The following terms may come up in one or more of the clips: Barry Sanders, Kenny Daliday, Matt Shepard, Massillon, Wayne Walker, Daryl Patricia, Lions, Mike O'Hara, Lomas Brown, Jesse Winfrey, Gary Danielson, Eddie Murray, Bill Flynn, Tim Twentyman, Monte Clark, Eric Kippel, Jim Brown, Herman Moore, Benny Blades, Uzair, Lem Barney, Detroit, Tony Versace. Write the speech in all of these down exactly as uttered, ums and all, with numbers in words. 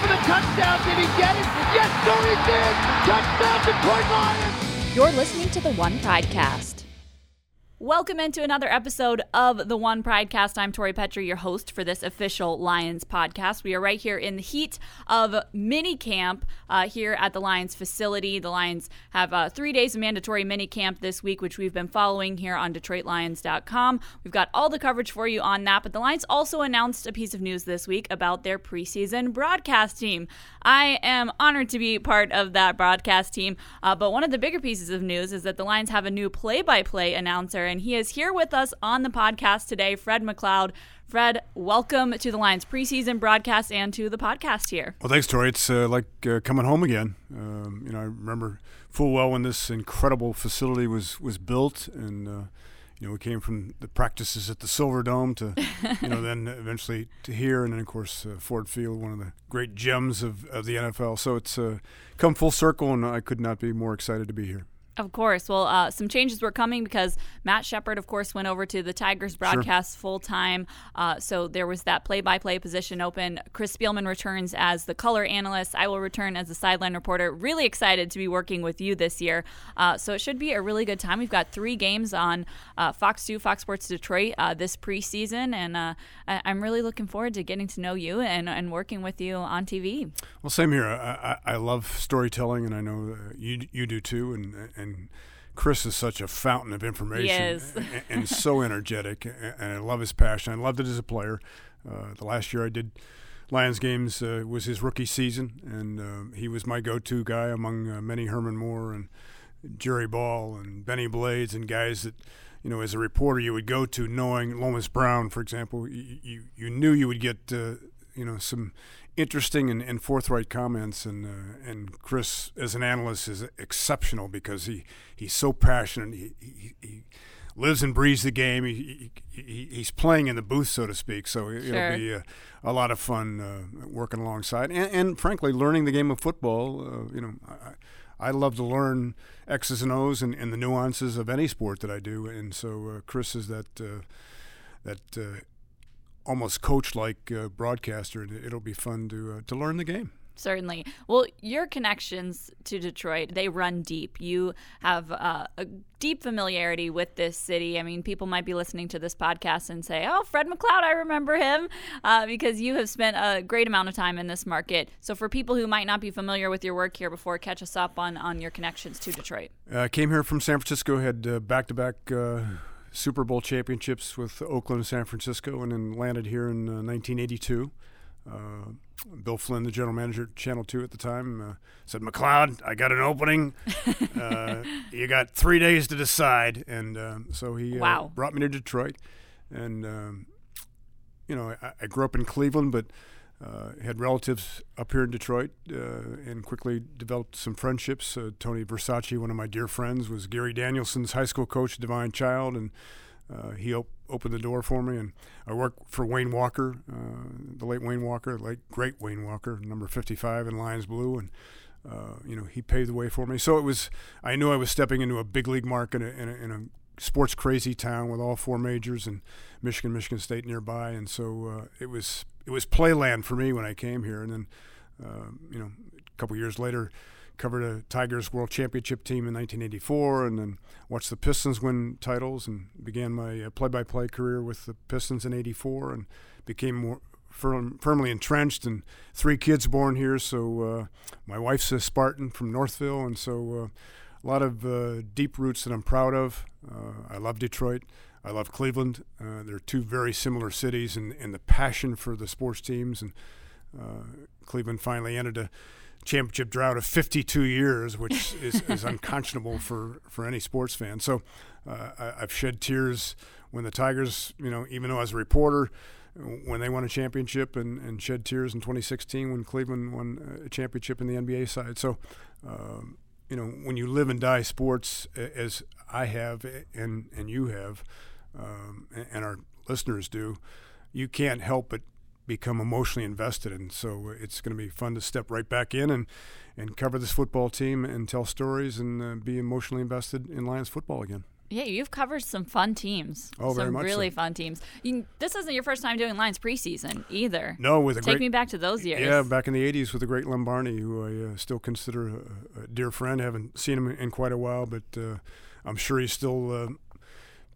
for the touchdown. Did he get it? Yes, sir, he did. Touchdown, Detroit Lions. You're listening to The One Pridecast. Welcome into another episode of The One Pridecast. I'm Tori Petry, your host for this official Lions podcast. We are right here in the heat of minicamp uh, here at the Lions facility. The Lions have uh, three days of mandatory minicamp this week, which we've been following here on Detroit Lions dot com. We've got all the coverage for you on that, but the Lions also announced a piece of news this week about their preseason broadcast team. I am honored to be part of that broadcast team, uh, but one of the bigger pieces of news is that the Lions have a new play-by-play announcer, and he is here with us on the podcast today, Fred McLeod. Fred, welcome to the Lions preseason broadcast and to the podcast here. Well, thanks, Tori. It's uh, like uh, coming home again. Um, you know, I remember full well when this incredible facility was was built, and uh, you know, we came from the practices at the Silver Dome to, you know, then eventually to here, and then of course uh, Ford Field, one of the great gems of, of the N F L. So it's uh, come full circle, and I could not be more excited to be here. Of course. Well, uh, some changes were coming because Matt Shepard, of course, went over to the Tigers broadcast sure. full-time. Uh, so there was that play-by-play position open. Chris Spielman returns as the color analyst. I will return as the sideline reporter. Really excited to be working with you this year. Uh, so it should be a really good time. We've got three games on uh, Fox two, Fox Sports Detroit uh, this preseason, and uh, I- I'm really looking forward to getting to know you and, and working with you on T V. Well, same here. I, I-, I love storytelling, and I know you you do too, and, and And Chris is such a fountain of information yes. and, and so energetic, and I love his passion. I loved it as a player. Uh, the last year I did Lions games uh, was his rookie season, and uh, he was my go-to guy among uh, many Herman Moore and Jerry Ball and Benny Blades and guys that, you know, as a reporter you would go to, knowing Lomas Brown, for example. You, you, you knew you would get uh, you know, some interesting and, and forthright comments, and uh, and Chris as an analyst is exceptional because he, he's so passionate. He, he, he lives and breathes the game. He, he he's playing in the booth, so to speak. So it, sure. it'll be a, a lot of fun uh, working alongside, and, and frankly, learning the game of football. Uh, you know, I, I love to learn X's and O's and, and the nuances of any sport that I do, and so uh, Chris is that uh, that. Uh, almost coach-like uh, broadcaster, and it'll be fun to uh, to learn the game. Certainly. Well, your connections to Detroit, they run deep. You have uh, a deep familiarity with this city. I mean, people might be listening to this podcast and say, oh, Fred McLeod, I remember him, uh, because you have spent a great amount of time in this market. So for people who might not be familiar with your work here before, catch us up on, on your connections to Detroit. I uh, came here from San Francisco, had uh, back-to-back uh, Super Bowl championships with Oakland and San Francisco, and then landed here in uh, nineteen eighty-two. Uh, Bill Flynn, the general manager at Channel two at the time, uh, said, McLeod, I got an opening. uh, you got three days to decide. And um, so he uh, wow. brought me to Detroit. And, um, you know, I, I grew up in Cleveland, but uh, had relatives up here in Detroit uh, and quickly developed some friendships. Uh, Tony Versace, one of my dear friends, was Gary Danielson's high school coach, Divine Child, and uh, he op- opened the door for me. And I worked for Wayne Walker, uh, the late Wayne Walker, late great Wayne Walker, number fifty-five in Lions Blue, and uh, you know, he paved the way for me. So it was, I knew I was stepping into a big league market in a, in a, in a sports crazy town with all four majors and Michigan, Michigan State nearby, and so uh, it was it was playland for me when I came here. And then uh, you know, a couple years later, covered a Tigers World Championship team in nineteen eighty-four, and then watched the Pistons win titles, and began my uh, play-by-play career with the Pistons in eighty-four, and became more firm, firmly entrenched. And three kids born here, so uh, my wife's a Spartan from Northville, and so. Uh, A lot of uh, deep roots that I'm proud of. Uh, I love Detroit. I love Cleveland. Uh, they're two very similar cities, and, and the passion for the sports teams. And uh, Cleveland finally ended a championship drought of fifty-two years, which is, is unconscionable for, for any sports fan. So uh, I, I've shed tears when the Tigers, you know, even though as a reporter, when they won a championship, and, and shed tears in twenty sixteen when Cleveland won a championship in the N B A side. So. Um, You know, when you live and die sports, as I have and and you have, um, and our listeners do, you can't help but become emotionally invested. And so it's going to be fun to step right back in and, and cover this football team and tell stories and uh, be emotionally invested in Lions football again. Yeah, you've covered some fun teams. Oh, very much so. Some really fun teams. You can, this isn't your first time doing Lions preseason either. No, with a great... Take me back to those years. Yeah, back in the eighties with the great Lem Barney, who I uh, still consider a, a dear friend. Haven't seen him in quite a while, but uh, I'm sure he's still... Uh,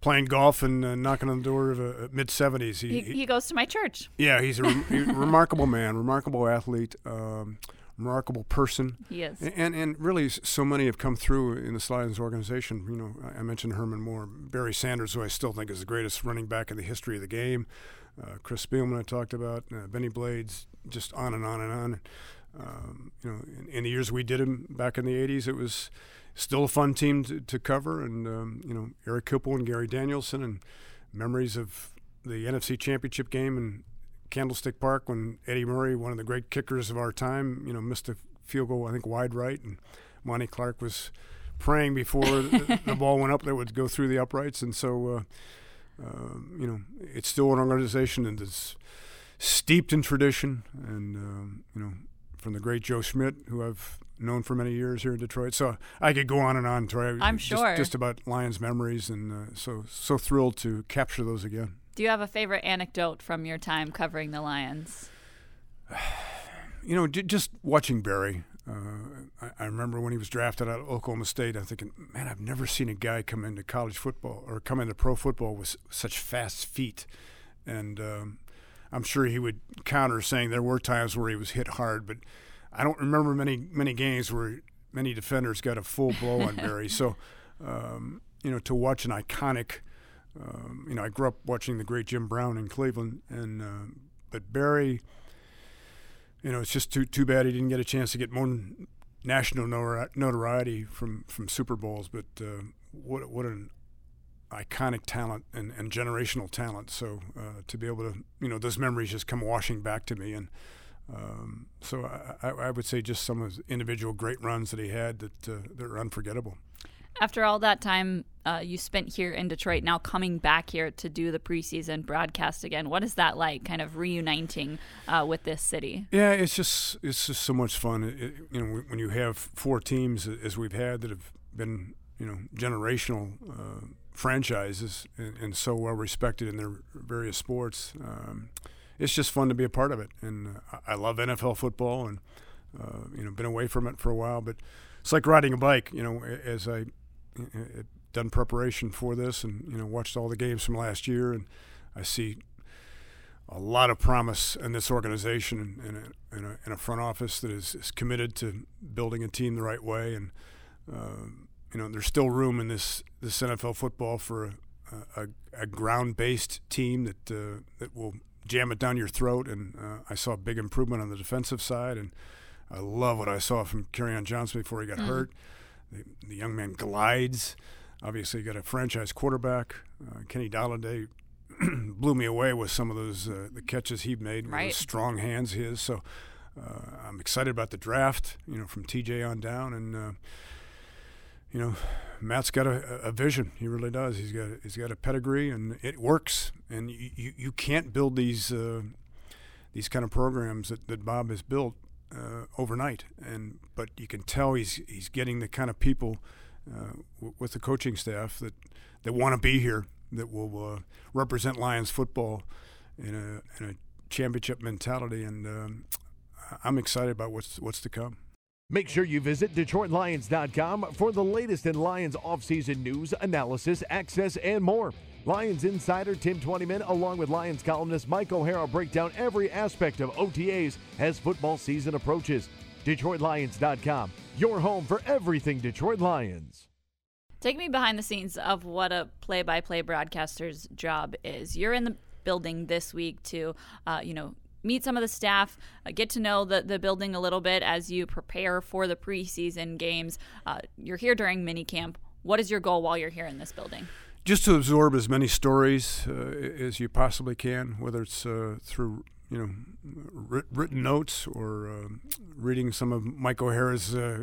playing golf and uh, knocking on the door of a uh, mid-seventies. He, he, he goes to my church. Yeah, he's a re- remarkable man, remarkable athlete, um, remarkable person. He is. And, and really so many have come through in the Lions organization. You know, I mentioned Herman Moore, Barry Sanders, who I still think is the greatest running back in the history of the game, uh, Chris Spielman I talked about, uh, Benny Blades, just on and on and on. Um, you know, in, in the years we did him back in the eighties, it was – still a fun team to, to cover, and um, you know, Eric Kippel and Gary Danielson, and memories of the N F C Championship game in Candlestick Park when Eddie Murray, one of the great kickers of our time, you know, missed a field goal, I think wide right, and Monte Clark was praying before the, the ball went up that would go through the uprights, and so uh, uh, you know, it's still an organization that is steeped in tradition, and um, you know, from the great Joe Schmidt, who I've known for many years here in Detroit. So I could go on and on, Tori. I'm just, sure. Just about Lions memories, and uh, so so thrilled to capture those again. Do you have a favorite anecdote from your time covering the Lions? You know, j- just watching Barry. Uh, I-, I remember when he was drafted out of Oklahoma State, I'm thinking, man, I've never seen a guy come into college football or come into pro football with s- such fast feet. And um, I'm sure he would counter saying there were times where he was hit hard, but I don't remember many many games where many defenders got a full blow on Barry. So, um, you know, to watch an iconic, um, you know, I grew up watching the great Jim Brown in Cleveland, and uh, but Barry, you know, it's just too too bad he didn't get a chance to get more national notoriety from, from Super Bowls. But uh, what what an iconic talent and, and generational talent. So uh, to be able to, you know, those memories just come washing back to me. And Um, so I, I would say just some of his individual great runs that he had that, uh, that are unforgettable. After all that time uh, you spent here in Detroit, now coming back here to do the preseason broadcast again, what is that like, kind of reuniting uh, with this city? Yeah, it's just it's just so much fun. It, you know, when you have four teams, as we've had, that have been, you know, generational uh, franchises and, and so well respected in their various sports. Um, It's just fun to be a part of it, and uh, I love N F L football, and uh, you know, been away from it for a while. But it's like riding a bike, you know. As I uh, done preparation for this, and you know, watched all the games from last year, and I see a lot of promise in this organization and, and, a, and, a, and a front office that is, is committed to building a team the right way. And uh, you know, there's still room in this this N F L football for a, a, a ground-based team that uh, that will jam it down your throat, and uh, I saw a big improvement on the defensive side, and I love what I saw from Kerryon Johnson before he got mm. hurt. The, the young man glides. Obviously, you got a franchise quarterback. Uh, Kenny Daliday blew me away with some of those uh, the catches he made with right. his strong hands his. So uh, I'm excited about the draft, you know, from T J on down, and uh, you know, Matt's got a, a vision. He really does. He's got he's got a pedigree, and it works. And you, you, you can't build these uh, these kind of programs that, that Bob has built uh, overnight. And but you can tell he's he's getting the kind of people uh, w- with the coaching staff that that want to be here, that will uh, represent Lions football in a in a championship mentality. And um, I'm excited about what's what's to come. Make sure you visit Detroit Lions dot com for the latest in Lions offseason news, analysis, access, and more. Lions insider Tim Twentyman, along with Lions columnist Mike O'Hara, break down every aspect of O T As as football season approaches. Detroit Lions dot com, your home for everything Detroit Lions. Take me behind the scenes of what a play-by-play broadcaster's job is. You're in the building this week to, uh, you know, meet some of the staff, uh, get to know the, the building a little bit as you prepare for the preseason games. Uh, you're here during minicamp. What is your goal while you're here in this building? Just to absorb as many stories uh, as you possibly can, whether it's uh, through you know writ- written notes or uh, reading some of Mike O'Hara's uh,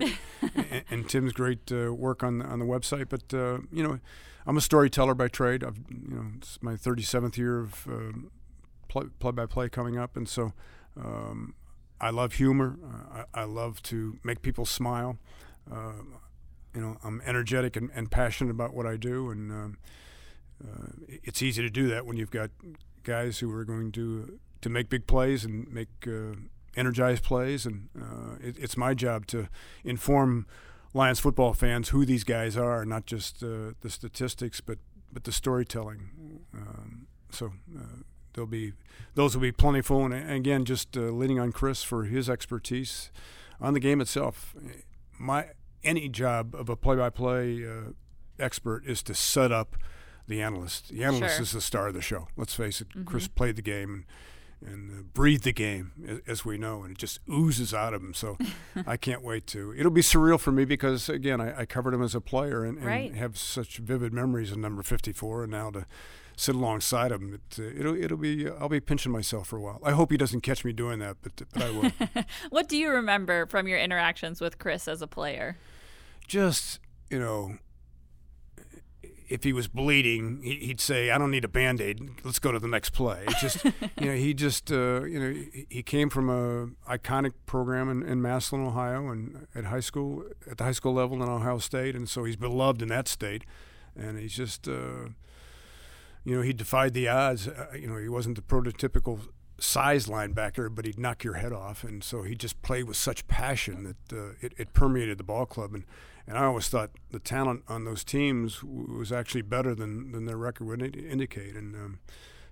and, and Tim's great uh, work on on the website. But uh, you know, I'm a storyteller by trade. I've you know it's my thirty-seventh year of. Uh, play-by-play coming up, and so um, I love humor. I, I love to make people smile. Uh, you know, I'm energetic and, and passionate about what I do, and um, uh, it's easy to do that when you've got guys who are going to to make big plays and make uh, energized plays, and uh, it, it's my job to inform Lions football fans who these guys are, not just uh, the statistics, but but the storytelling. Um, so uh, there'll be those will be plentiful, and, and again, just uh, leaning on Chris for his expertise on the game itself. My any job of a play-by-play uh, expert is to set up the analyst. The analyst sure. is the star of the show. Let's face it. Mm-hmm. Chris played the game and, and uh, breathed the game, as we know, and it just oozes out of him. So I can't wait to. It'll be surreal for me because, again, I, I covered him as a player and, and right. have such vivid memories of number fifty-four, and now to sit alongside him, it, uh, it'll it'll be uh, I'll be pinching myself for a while. I hope he doesn't catch me doing that, but, but I will. What do you remember from your interactions with Chris as a player? Just, you know, if he was bleeding, he'd say, "I don't need a Band-Aid. Let's go to the next play." It's just, you know, he just, uh, you know, he came from a iconic program in, in Massillon, Ohio, and at high school, at the high school level in Ohio State, and so he's beloved in that state, and he's just. Uh, You know, he defied the odds. Uh, you know, he wasn't the prototypical size linebacker, but he'd knock your head off. And so he just played with such passion that uh, it, it permeated the ball club. And, and I always thought the talent on those teams w- was actually better than, than their record would ind- indicate. And um,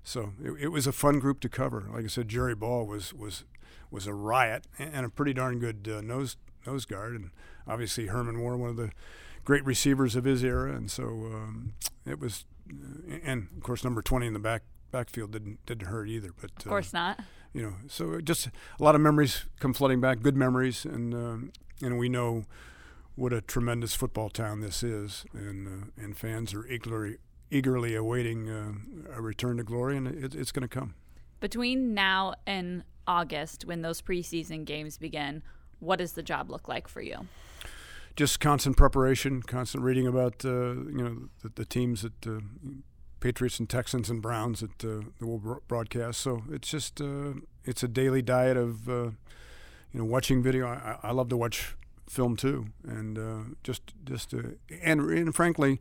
so it, it was a fun group to cover. Like I said, Jerry Ball was was, was a riot and a pretty darn good uh, nose, nose guard. And obviously Herman Moore, one of the great receivers of his era. And so um, it was... And, of course, number twenty in the back backfield didn't didn't hurt either. But of course uh, not. You know, so just a lot of memories come flooding back, good memories, and um, and we know what a tremendous football town this is, and uh, and fans are eagerly eagerly awaiting uh, a return to glory, and it, it's going to come. Between now and August, when those preseason games begin, what does the job look like for you? Just constant preparation, constant reading about uh, you know the, the teams that uh, Patriots and Texans and Browns that uh, will broadcast. So it's just uh, it's a daily diet of uh, you know watching video. I, I love to watch film too, and uh, just just uh, and and frankly,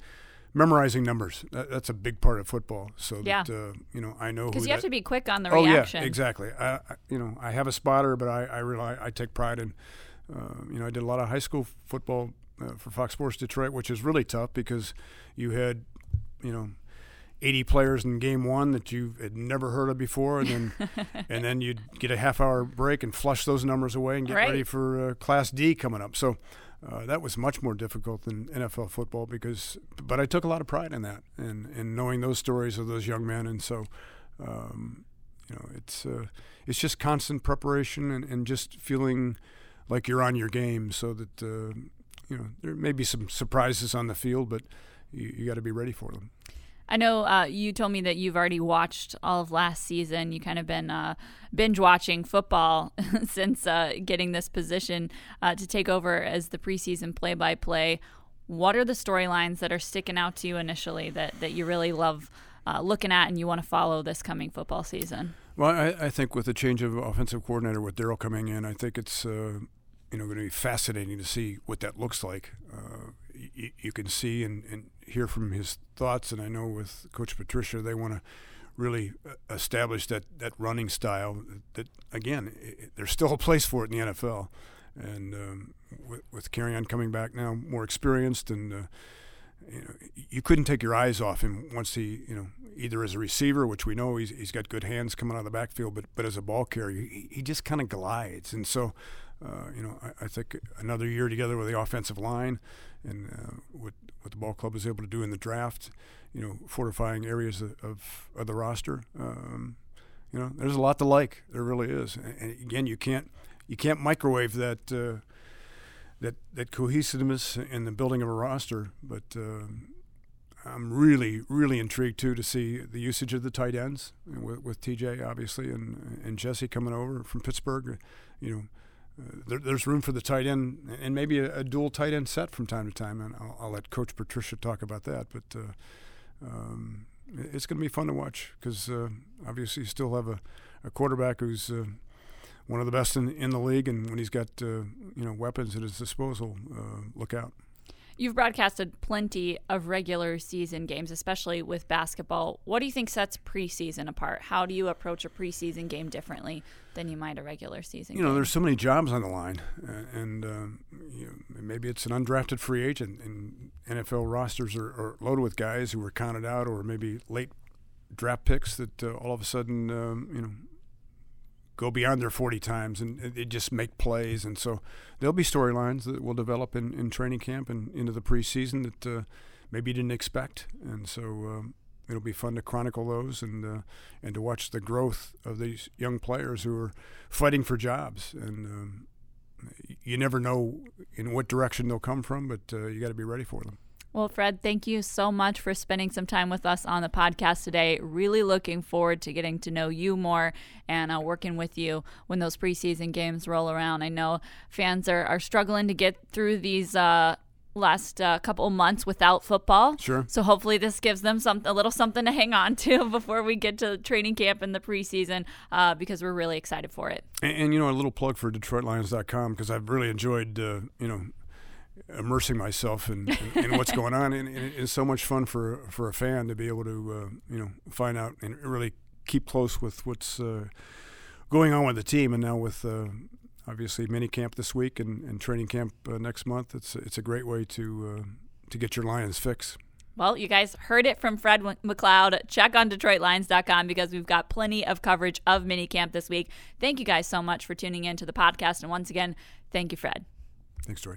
memorizing numbers. That, that's a big part of football. So yeah. that uh, you know I know because you that, have to be quick on the oh, reaction. Oh yeah, exactly. I, I you know I have a spotter, but I I, rely, I take pride in. Uh, you know, I did a lot of high school football uh, for Fox Sports Detroit, which is really tough because you had, you know, eighty players in game one that you had never heard of before, and then and then you'd get a half hour break and flush those numbers away and get right. ready for uh, Class D coming up. So uh, that was much more difficult than N F L football because, but I took a lot of pride in that and and knowing those stories of those young men, and so. Um, you know, it's uh, it's just constant preparation and, and just feeling. Like you're on your game, so that uh, you know there may be some surprises on the field, but you, you got to be ready for them. I know uh, you told me that you've already watched all of last season. You kind of been uh, binge watching football since uh, getting this position uh, to take over as the preseason play-by-play. What are the storylines that are sticking out to you initially that that you really love uh, looking at and you want to follow this coming football season? Well, I, I think with the change of offensive coordinator, with Daryl coming in, I think it's uh, you know going to be fascinating to see what that looks like. Uh, y- you can see and, and hear from his thoughts, and I know with Coach Patricia, they want to really establish that, that running style. That again, it, there's still a place for it in the N F L, and um, with, with Kerryon coming back now, more experienced and. Uh, You know, you couldn't take your eyes off him once he, you know, either as a receiver, which we know he's he's got good hands coming out of the backfield, but but as a ball carrier, he, he just kind of glides. And so, uh, you know, I, I think another year together with the offensive line and uh, what what the ball club was able to do in the draft, you know, fortifying areas of of, of the roster. Um, you know, there's a lot to like. There really is. And, and again, you can't you can't microwave that. Uh, That, that cohesiveness in the building of a roster, but uh, I'm really, really intrigued too to see the usage of the tight ends with, with T J obviously and and Jesse coming over from Pittsburgh. You know, uh, there, there's room for the tight end and maybe a, a dual tight end set from time to time, and I'll, I'll let Coach Patricia talk about that. But uh, um, it's going to be fun to watch because uh, obviously you still have a, a quarterback who's. Uh, One of the best in in the league, and when he's got uh, you know weapons at his disposal, uh, look out. You've broadcasted plenty of regular season games, especially with basketball. What do you think sets preseason apart? How do you approach a preseason game differently than you might a regular season game? You know, there's so many jobs on the line, uh, and um, you know, maybe it's an undrafted free agent, and N F L rosters are, are loaded with guys who were counted out or maybe late draft picks that uh, all of a sudden, um, you know, go beyond their forty times, and they just make plays. And so there'll be storylines that will develop in, in training camp and into the preseason that uh, maybe you didn't expect. And so um, it'll be fun to chronicle those and uh, and to watch the growth of these young players who are fighting for jobs. And um, you never know in what direction they'll come from, but uh, you got to be ready for them. Well, Fred, thank you so much for spending some time with us on the podcast today. Really looking forward to getting to know you more and uh, working with you when those preseason games roll around. I know fans are, are struggling to get through these uh, last uh, couple months without football. Sure. So hopefully this gives them some a little something to hang on to before we get to training camp and the preseason, uh, because we're really excited for it. And, and, you know, a little plug for Detroit Lions dot com, because I've really enjoyed, uh, you know, immersing myself in, in, in what's going on, and, and it's so much fun for for a fan to be able to uh, you know find out and really keep close with what's uh, going on with the team, and now with uh, obviously mini camp this week and, and training camp uh, next month. It's it's a great way to uh, to get your Lions fix. Well, you guys heard it from Fred McLeod. Check on Detroit Lions dot com because we've got plenty of coverage of minicamp this week. Thank you guys so much for tuning in to the podcast, and once again, thank you, Fred. Thanks, Troy.